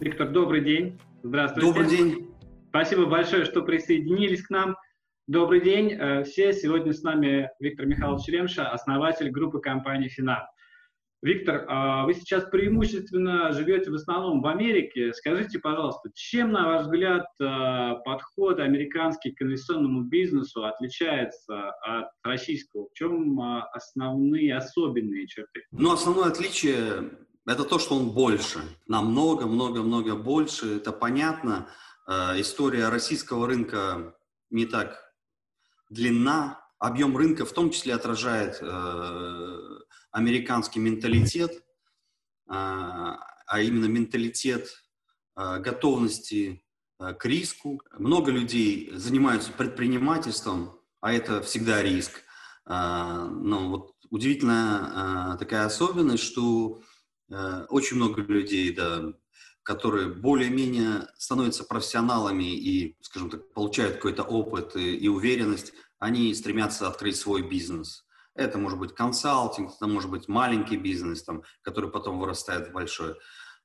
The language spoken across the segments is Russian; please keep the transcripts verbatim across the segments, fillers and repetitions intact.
Виктор, добрый день. Здравствуйте. Добрый день. Спасибо большое, что присоединились к нам. Добрый день все. Сегодня с нами Виктор Михайлович Черемша, основатель группы компании «Финам». Виктор, вы сейчас преимущественно живете в основном в Америке. Скажите, пожалуйста, чем, на ваш взгляд, подход американский к инвестиционному бизнесу отличается от российского? В чем основные, особенные черты? Ну, основное отличие – это то, что он больше. Намного-много-много больше. Это понятно. История российского рынка не так длинна. Объем рынка в том числе отражает э, американский менталитет, э, а именно менталитет э, готовности э, к риску. Много людей занимаются предпринимательством, а это всегда риск. Э, но вот удивительная э, такая особенность, что э, очень много людей, да, которые более-менее становятся профессионалами и, скажем так, получают какой-то опыт и, и уверенность, они стремятся открыть свой бизнес. Это может быть консалтинг, это может быть маленький бизнес, там, который потом вырастает в большой.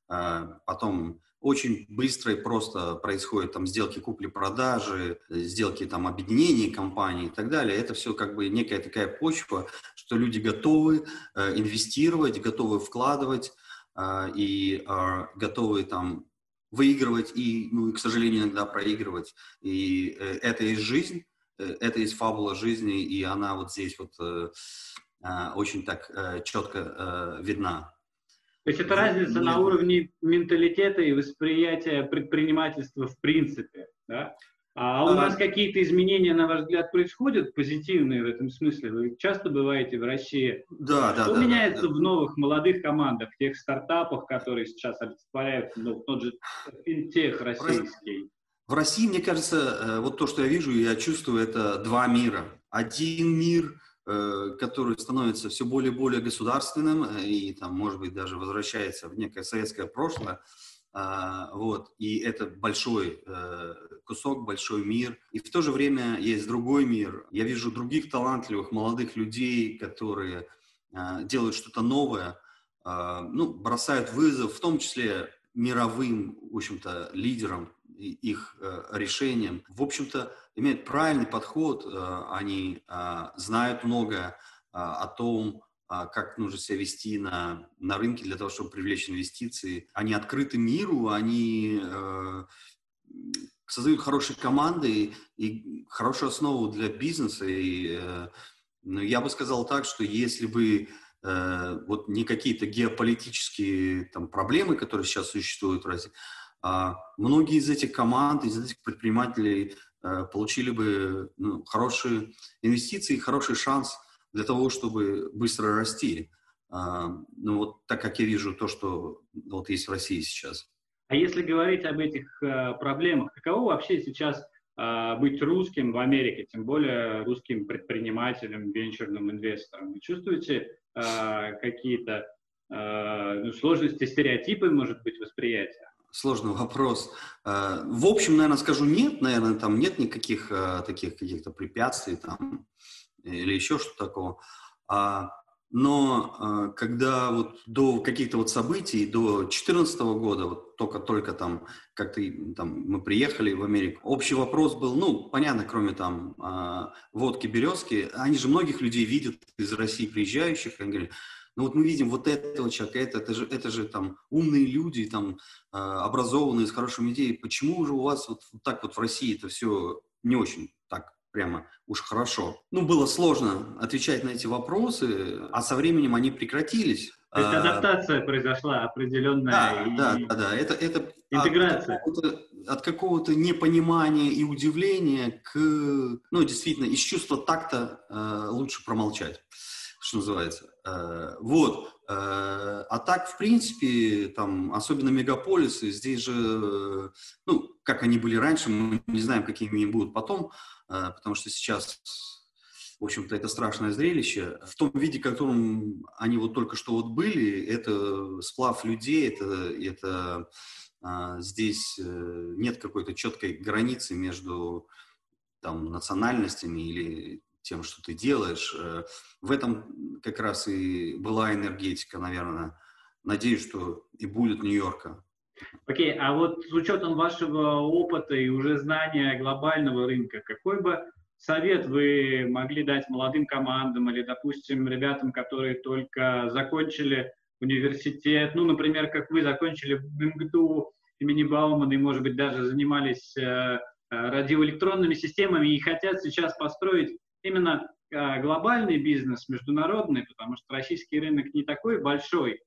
Потом очень быстро и просто происходят там сделки купли-продажи, сделки там объединений компаний и так далее. Это все как бы некая такая почва, что люди готовы инвестировать, готовы вкладывать и готовы там выигрывать и, ну, к сожалению, иногда проигрывать. И это и жизнь. Это из фабула жизни, и она вот здесь вот э, очень так э, четко э, видна. То есть это разница Нет. на уровне менталитета и восприятия предпринимательства в принципе, да? А у а, нас какие-то изменения, на ваш взгляд, происходят позитивные в этом смысле? Вы часто бываете в России. Да, Что да, меняется да, да. в новых молодых командах, в тех стартапах, которые сейчас олицетворяют, ну, тот же финтех российский? В России, мне кажется, вот то, что я вижу и я чувствую, это два мира. Один мир, который становится все более и более государственным и, там, может быть, даже возвращается в некое советское прошлое. Вот. И это большой кусок, большой мир. И в то же время есть другой мир. Я вижу других талантливых молодых людей, которые делают что-то новое, ну, бросают вызов, в том числе мировым, в общем-то, лидерам, их э, решением. В общем-то, имеют правильный подход, э, они э, знают многое э, о том, э, как нужно себя вести на, на рынке для того, чтобы привлечь инвестиции. Они открыты миру, они э, создают хорошие команды и, и хорошую основу для бизнеса. И, э, ну, я бы сказал так, что если бы э, вот не какие-то геополитические там, проблемы, которые сейчас существуют в России, многие из этих команд, из этих предпринимателей получили бы, ну, хорошие инвестиции, хороший шанс для того, чтобы быстро расти. Ну, вот так как я вижу то, что вот есть в России сейчас. А если говорить об этих проблемах, каково вообще сейчас быть русским в Америке, тем более русским предпринимателем, венчурным инвестором? Вы чувствуете какие-то, ну, сложности, стереотипы, может быть, восприятия? Сложный вопрос. В общем, наверное, скажу нет, наверное, там нет никаких таких каких-то препятствий там или еще что-то такого. Но когда вот до каких-то вот событий, до две тысячи четырнадцатого года, вот только-только там, как ты, там, мы приехали в Америку, общий вопрос был, ну, понятно, кроме там водки, березки, они же многих людей видят из России приезжающих, они говорят, ну вот мы видим вот этого человека, это, это, же, это же там умные люди, там, э, образованные, с хорошими идеями. Почему же у вас вот, вот так вот в России это все не очень так прямо уж хорошо? Ну, было сложно отвечать на эти вопросы, а со временем они прекратились. То есть адаптация а, произошла определенная. Да, и, да, да, да. Это, это интеграция. От какого-то, от какого-то непонимания и удивления к, ну, действительно, из чувства такта э, лучше промолчать, что называется. Вот. А так, в принципе, там, особенно мегаполисы, здесь же, ну, как они были раньше, мы не знаем, какими они будут потом, потому что сейчас, в общем-то, это страшное зрелище. В том виде, в котором они вот только что вот были, это сплав людей, это, это здесь нет какой-то четкой границы между там, национальностями или тем, что ты делаешь. В этом как раз и была энергетика, наверное. Надеюсь, что и будет Нью-Йорка. Окей, okay. А вот с учетом вашего опыта и уже знания глобального рынка, какой бы совет вы могли дать молодым командам или, допустим, ребятам, которые только закончили университет, ну, например, как вы закончили эм гэ тэ у имени Баумана и, может быть, даже занимались э, радиоэлектронными системами и хотят сейчас построить именно э, глобальный бизнес, международный, потому что российский рынок не такой большой.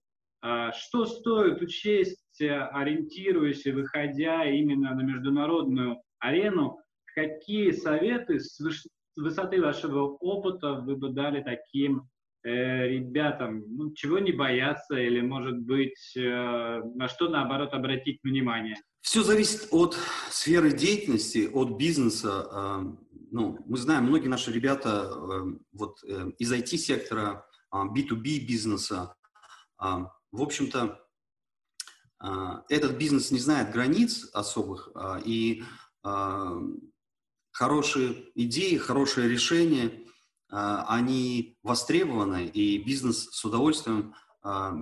Что стоит учесть, ориентируясь и выходя именно на международную арену? Какие советы с высоты вашего опыта вы бы дали таким э, ребятам? Ну, чего не бояться или, может быть, э, на что, наоборот, обратить внимание? Все зависит от сферы деятельности, от бизнеса. Ну, мы знаем, многие наши ребята вот, из ай ти сектора, би ту би бизнеса, в общем-то, этот бизнес не знает границ особых, и хорошие идеи, хорошие решения, они востребованы, и бизнес с удовольствием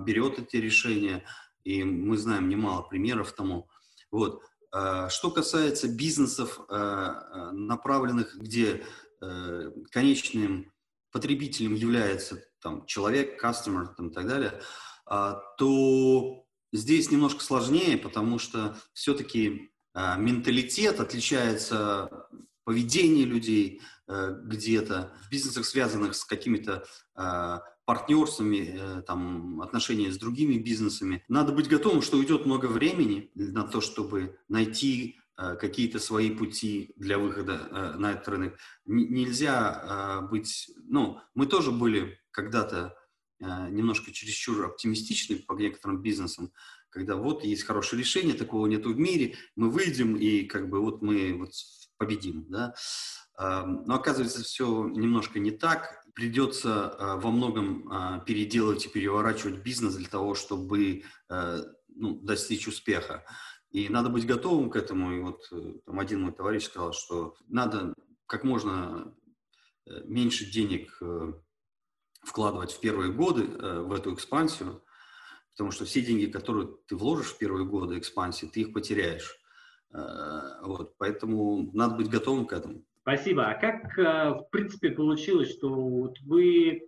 берет эти решения, и мы знаем немало примеров тому. Вот. Что касается бизнесов, направленных, где конечным потребителем является там, человек, customer и так далее, то здесь немножко сложнее, потому что все-таки менталитет отличается, поведение людей где-то, в бизнесах, связанных с какими-то партнерствами, там, отношения с другими бизнесами. Надо быть готовым, что уйдет много времени на то, чтобы найти какие-то свои пути для выхода на этот рынок. Нельзя быть... Ну, мы тоже были когда-то немножко чересчур оптимистичны по некоторым бизнесам, когда вот есть хорошее решение, такого нету в мире, мы выйдем и как бы вот мы вот победим, да. Но оказывается, все немножко не так. Придется во многом переделывать и переворачивать бизнес для того, чтобы ну, достичь успеха. И надо быть готовым к этому. И вот там один мой товарищ сказал, что надо как можно меньше денег вкладывать в первые годы э, в эту экспансию, потому что все деньги, которые ты вложишь в первые годы экспансии, ты их потеряешь. Э, вот, поэтому надо быть готовым к этому. Спасибо. А как, э, в принципе, получилось, что вот вы э,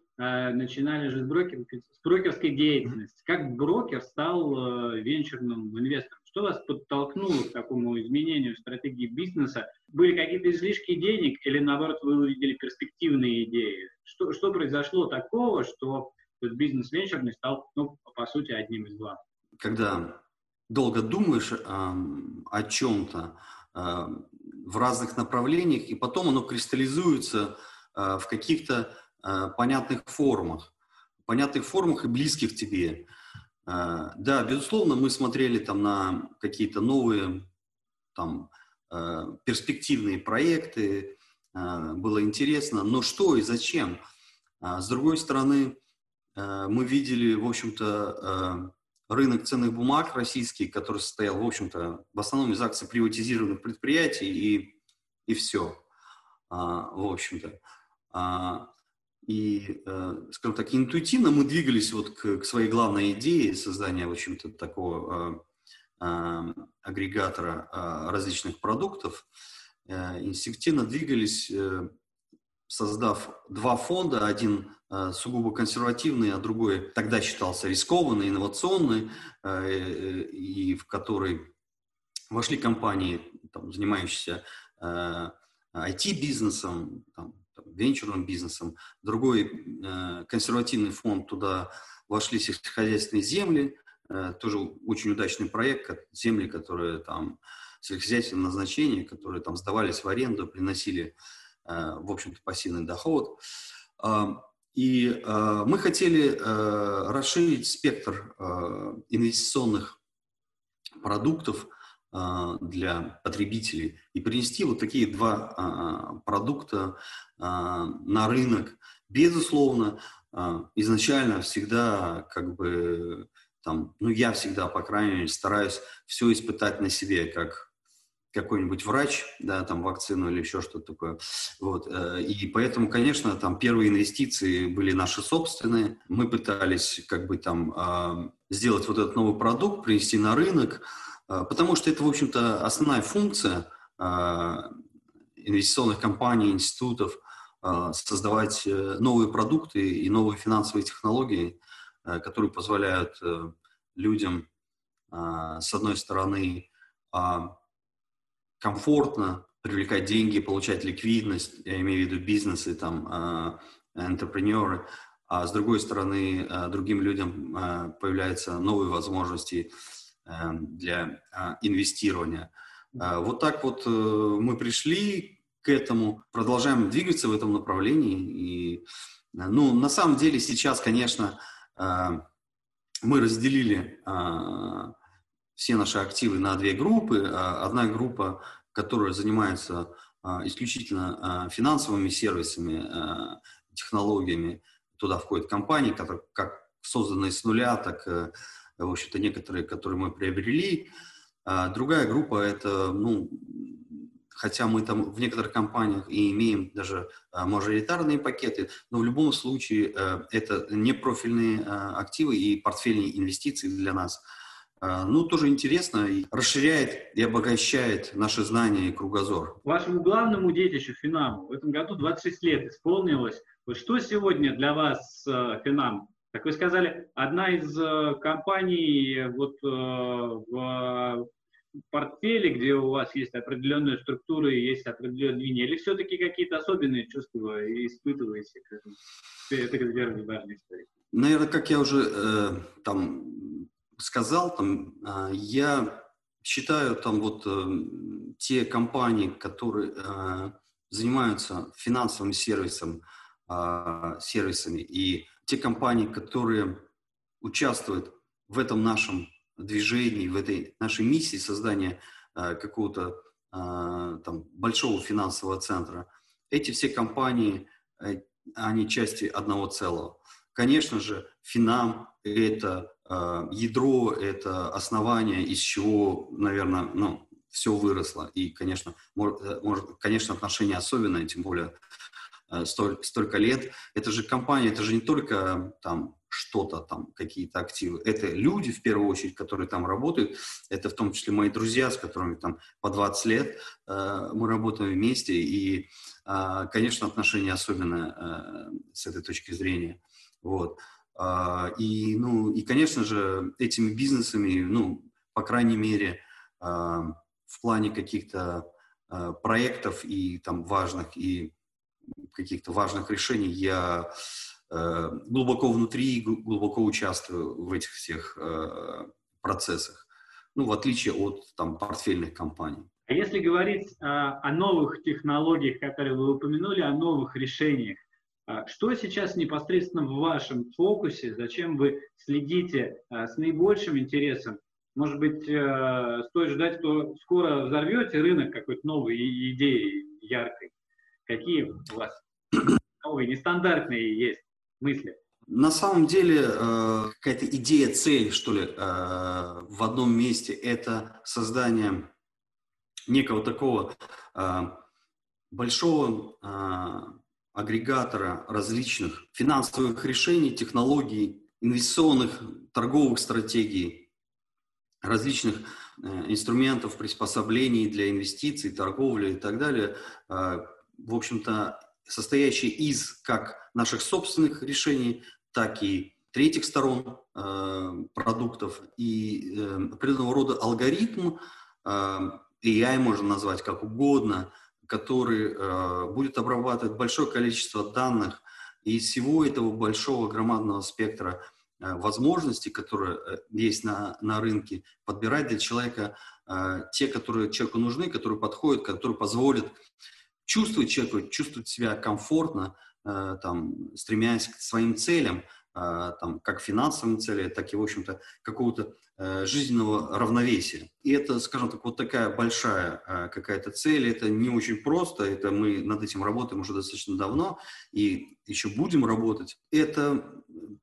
начинали же с, брокер, с брокерской деятельности? Как брокер стал э, венчурным инвестором? Что вас подтолкнуло к такому изменению стратегии бизнеса? Были какие-то излишки денег или, наоборот, вы увидели перспективные идеи? Что, что произошло такого, что бизнес-венчурный стал, ну, по сути, одним из главных? Когда долго думаешь э, о чем-то э, в разных направлениях, и потом оно кристаллизуется э, в каких-то э, понятных формах, понятных формах и близких тебе. Да, безусловно, мы смотрели там на какие-то новые там, э, перспективные проекты, э, было интересно, но что и зачем? А, с другой стороны, э, мы видели, в общем-то, э, рынок ценных бумаг российский, который состоял, в общем-то, в основном из акций приватизированных предприятий и, и все, а, в общем-то. А, И, скажем так, интуитивно мы двигались вот к, к своей главной идее создания, в общем-то, такого э, агрегатора э, различных продуктов. Э, инстинктивно двигались, э, создав два фонда, один э, сугубо консервативный, а другой тогда считался рискованный, инновационный, э, э, и в который вошли компании, там, занимающиеся э, ай ти бизнесом, там, венчурным бизнесом. Другой э, консервативный фонд, туда вошли сельскохозяйственные земли, э, тоже очень удачный проект, земли, которые там сельскохозяйственное назначение, которые там сдавались в аренду, приносили, э, в общем-то, пассивный доход. Э, и э, мы хотели э, расширить спектр э, инвестиционных продуктов для потребителей и принести вот такие два а, продукта а, на рынок. Безусловно, а, изначально всегда, как бы, там, ну, я всегда, по крайней мере, стараюсь все испытать на себе, как какой-нибудь врач, да, там, вакцину или еще что-то такое. Вот. И поэтому, конечно, там, первые инвестиции были наши собственные. Мы пытались, как бы, там, а, сделать вот этот новый продукт, принести на рынок, Потому что это, в общем-то, основная функция инвестиционных компаний, институтов — создавать новые продукты и новые финансовые технологии, которые позволяют людям, с одной стороны, комфортно привлекать деньги, получать ликвидность, я имею в виду бизнесы, там, энтерпренеры, а с другой стороны, другим людям появляются новые возможности для инвестирования. Вот так вот мы пришли к этому, продолжаем двигаться в этом направлении. И, ну, на самом деле сейчас, конечно, мы разделили все наши активы на две группы. Одна группа, которая занимается исключительно финансовыми сервисами, технологиями, туда входят компании, которые как созданные с нуля, так, в общем-то, некоторые, которые мы приобрели. Другая группа — это, ну, хотя мы там в некоторых компаниях и имеем даже мажоритарные пакеты, но в любом случае это непрофильные активы и портфельные инвестиции для нас. Ну, тоже интересно, расширяет и обогащает наши знания и кругозор. Вашему главному детищу Финаму в этом году двадцать шесть лет исполнилось. Вот что сегодня для вас Финам? Как вы сказали, одна из компаний вот в портфеле, где у вас есть определенные структуры, есть определенные линии, или все-таки какие-то особенные чувства испытываете? Это верно, важная история. Наверное, как я уже э, там сказал, там, э, я считаю, там вот э, те компании, которые э, занимаются финансовым сервисом, э, сервисами, и те компании, которые участвуют в этом нашем движении, в этой нашей миссии создания э, какого-то э, там большого финансового центра, эти все компании, э, они части одного целого. Конечно же, Финам – это э, ядро, это основание, из чего, наверное, ну, все выросло. И, конечно, может, может, конечно, отношения особенные, тем более Столь, столько лет. Это же компания, это же не только там что-то, там какие-то активы. Это люди, в первую очередь, которые там работают. Это в том числе мои друзья, с которыми там по двадцать лет э, мы работаем вместе. И, э, конечно, отношения особенно э, с этой точки зрения. Вот. Э, и, ну, и, конечно же, этими бизнесами, ну, по крайней мере, э, в плане каких-то э, проектов и там важных, и каких-то важных решений, я э, глубоко внутри, глубоко участвую в этих всех э, процессах, ну, в отличие от там портфельных компаний. А если говорить э, о новых технологиях, которые вы упомянули, о новых решениях, э, что сейчас непосредственно в вашем фокусе, зачем вы следите э, с наибольшим интересом? Может быть, э, стоит ждать, что скоро взорвете рынок какой-то новой идеей, яркой? Какие у вас новые, нестандартные есть мысли? На самом деле, э, какая-то идея, цель, что ли, э, в одном месте — это создание некого такого э, большого э, агрегатора различных финансовых решений, технологий, инвестиционных, торговых стратегий, различных э, инструментов, приспособлений для инвестиций, торговли и так далее, э, в общем-то, состоящие из как наших собственных решений, так и третьих сторон э, продуктов, и э, определенного рода алгоритм, э, эй ай можно назвать как угодно, который э, будет обрабатывать большое количество данных, и из всего этого большого громадного спектра э, возможностей, которые э, есть на, на рынке, подбирать для человека э, те, которые человеку нужны, которые подходят, которые позволят чувствовать человека, чувствовать себя комфортно, э, там, стремясь к своим целям, э, там, как финансовым целям, так и, в общем-то, какого-то э, жизненного равновесия. И это, скажем так, вот такая большая э, какая-то цель. Это не очень просто, это мы над этим работаем уже достаточно давно и еще будем работать. Это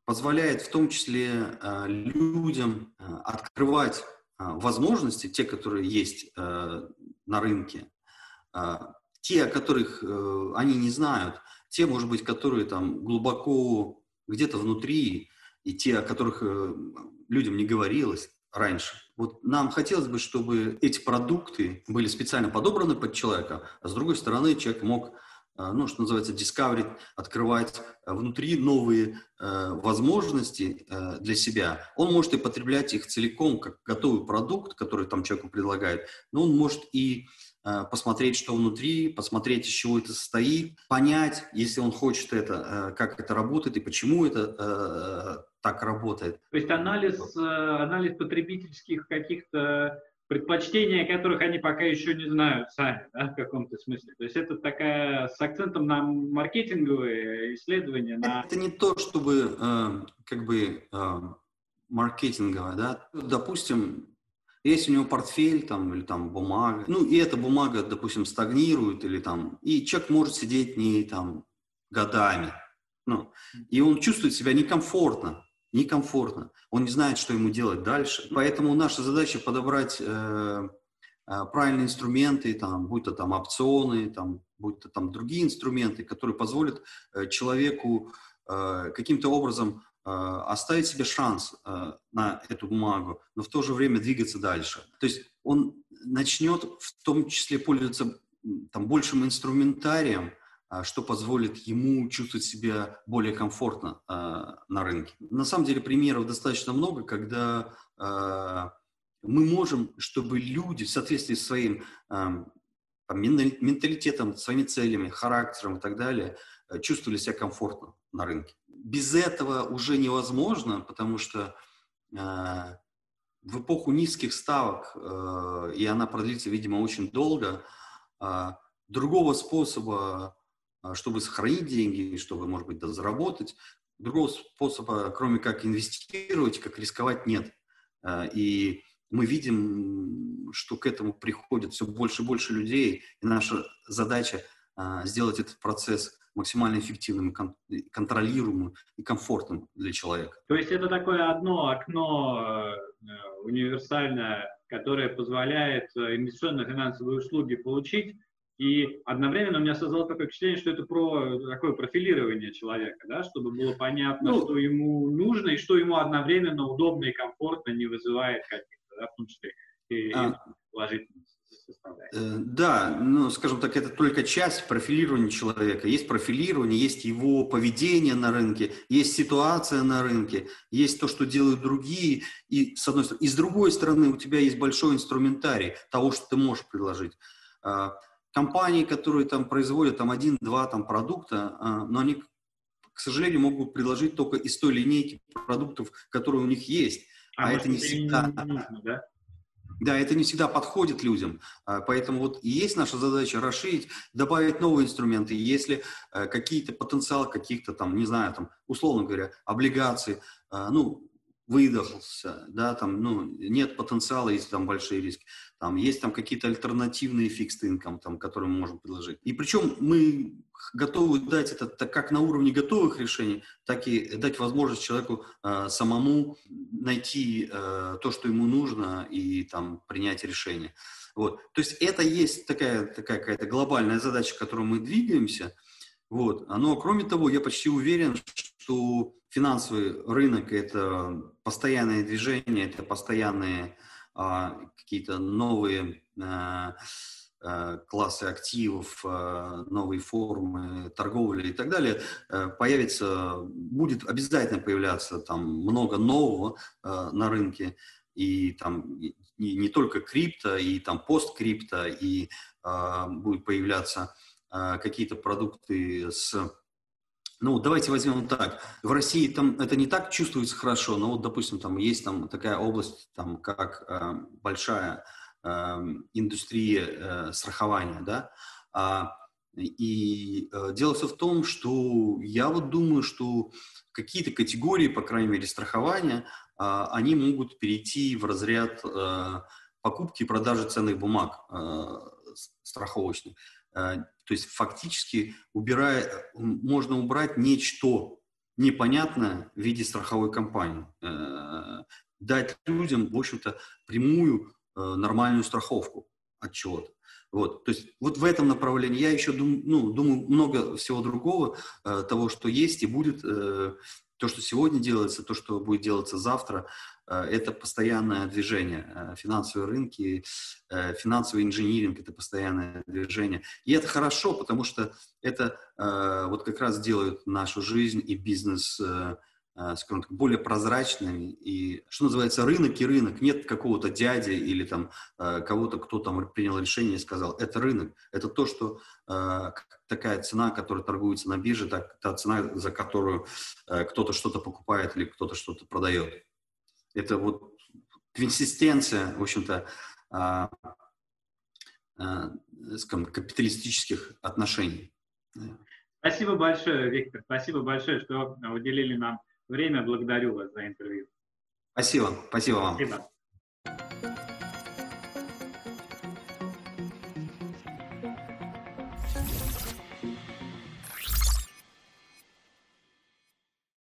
позволяет в том числе э, людям э, открывать э, возможности, те, которые есть э, на рынке, э, те, о которых э, они не знают, те, может быть, которые там глубоко где-то внутри, и те, о которых э, людям не говорилось. раньше. Вот нам хотелось бы, чтобы эти продукты были специально подобраны под человека, а с другой стороны человек мог, ну, что называется, дискаверить, открывать внутри новые э, возможности э, для себя. Он может и потреблять их целиком, как готовый продукт, который там человеку предлагает, но он может и э, посмотреть, что внутри, посмотреть, из чего это состоит, понять, если он хочет это, э, как это работает и почему это э, так работает. То есть анализ, э, анализ потребительских каких-то предпочтения, которых они пока еще не знают сами, да, в каком-то смысле. То есть это такая с акцентом на маркетинговые исследования. На... Это не то, чтобы э, как бы э, маркетинговое, да. Допустим, есть у него портфель там, или там бумага, ну и эта бумага, допустим, стагнирует, или там, и человек может сидеть в ней там годами. Ну, и он чувствует себя некомфортно. Некомфортно. Он не знает, что ему делать дальше. Поэтому наша задача подобрать э, правильные инструменты, там, будь то там опционы, там, будь то там другие инструменты, которые позволят э, человеку э, каким-то образом э, оставить себе шанс э, на эту бумагу, но в то же время двигаться дальше. То есть он начнет в том числе пользоваться там большим инструментарием, что позволит ему чувствовать себя более комфортно э, на рынке. На самом деле примеров достаточно много, когда э, мы можем, чтобы люди в соответствии с своим э, менталитетом, своими целями, характером и так далее чувствовали себя комфортно на рынке. Без этого уже невозможно, потому что э, в эпоху низких ставок, э, и она продлится, видимо, очень долго, э, другого способа, чтобы сохранить деньги, чтобы, может быть, да, заработать. Другого способа, кроме как инвестировать, как рисковать, нет. И мы видим, что к этому приходит все больше и больше людей, и наша задача сделать этот процесс максимально эффективным, контролируемым и комфортным для человека. То есть это такое одно окно универсальное, которое позволяет инвестиционно-финансовые услуги получить. И одновременно у меня создалось такое впечатление, что это про такое профилирование человека, да, чтобы было понятно, ну, что ему нужно и что ему одновременно удобно и комфортно, не вызывает каких-то, да, в том числе и, а, и положительных составляющих. Э, да, ну, скажем так, это только часть профилирования человека. Есть профилирование, есть его поведение на рынке, есть ситуация на рынке, есть то, что делают другие. И с одной стороны, и с другой стороны у тебя есть большой инструментарий того, что ты можешь предложить. Компании, которые там производят там один-два там продукта, а, но они, к сожалению, могут предложить только из той линейки продуктов, которые у них есть. А, а это не всегда... Не нужно, да? Да, это не всегда подходит людям. А, поэтому вот и есть наша задача расширить, добавить новые инструменты. Если а, какие-то потенциал каких-то там, не знаю, там, условно говоря, облигаций, а, ну, выдохся, да, там, ну, нет потенциала, есть там большие риски. Там есть там какие-то альтернативные fixed income, там, которые мы можем предложить. И причем мы готовы дать это так как на уровне готовых решений, так и дать возможность человеку э, самому найти э, то, что ему нужно, и там принять решение. Вот. То есть это есть такая, такая какая-то глобальная задача, к которой мы двигаемся. Вот. Но, кроме того, я почти уверен, что финансовый рынок – это постоянные движения, это постоянные а, какие-то новые а, а, классы активов, а, новые формы торговли и так далее. А, появится, будет обязательно появляться там много нового а, на рынке. И там и, и не только крипто, и там посткрипто, и а, будет появляться какие-то продукты с... Ну, давайте возьмем так. В России там это не так чувствуется хорошо, но вот, допустим, там есть там такая область, там, как э, большая э, индустрия э, страхования, да. А, и э, дело все в том, что я вот думаю, что какие-то категории, по крайней мере, страхования, э, они могут перейти в разряд э, покупки и продажи ценных бумаг э, страховочных. То есть фактически убирая, можно убрать нечто непонятное в виде страховой компании. Дать людям, в общем-то, прямую нормальную страховку от чего-то. Вот. То есть вот в этом направлении я еще дум, ну, думаю много всего другого, того, что есть и будет То, что сегодня делается, то, что будет делаться завтра, это постоянное движение. Финансовые рынки, финансовый инжиниринг – это постоянное движение. И это хорошо, потому что это вот как раз делает нашу жизнь и бизнес скажем так, более прозрачными. И, что называется, рынок и рынок. Нет какого-то дяди или там кого-то, кто там принял решение и сказал, это рынок. Это то, что такая цена, которая торгуется на бирже, так, та цена, за которую кто-то что-то покупает или кто-то что-то продает. Это вот квинсистенция, в общем-то, скажем, капиталистических отношений. Спасибо большое, Виктор. Спасибо большое, что уделили нам время. Благодарю вас за интервью. Спасибо. Спасибо вам. Спасибо.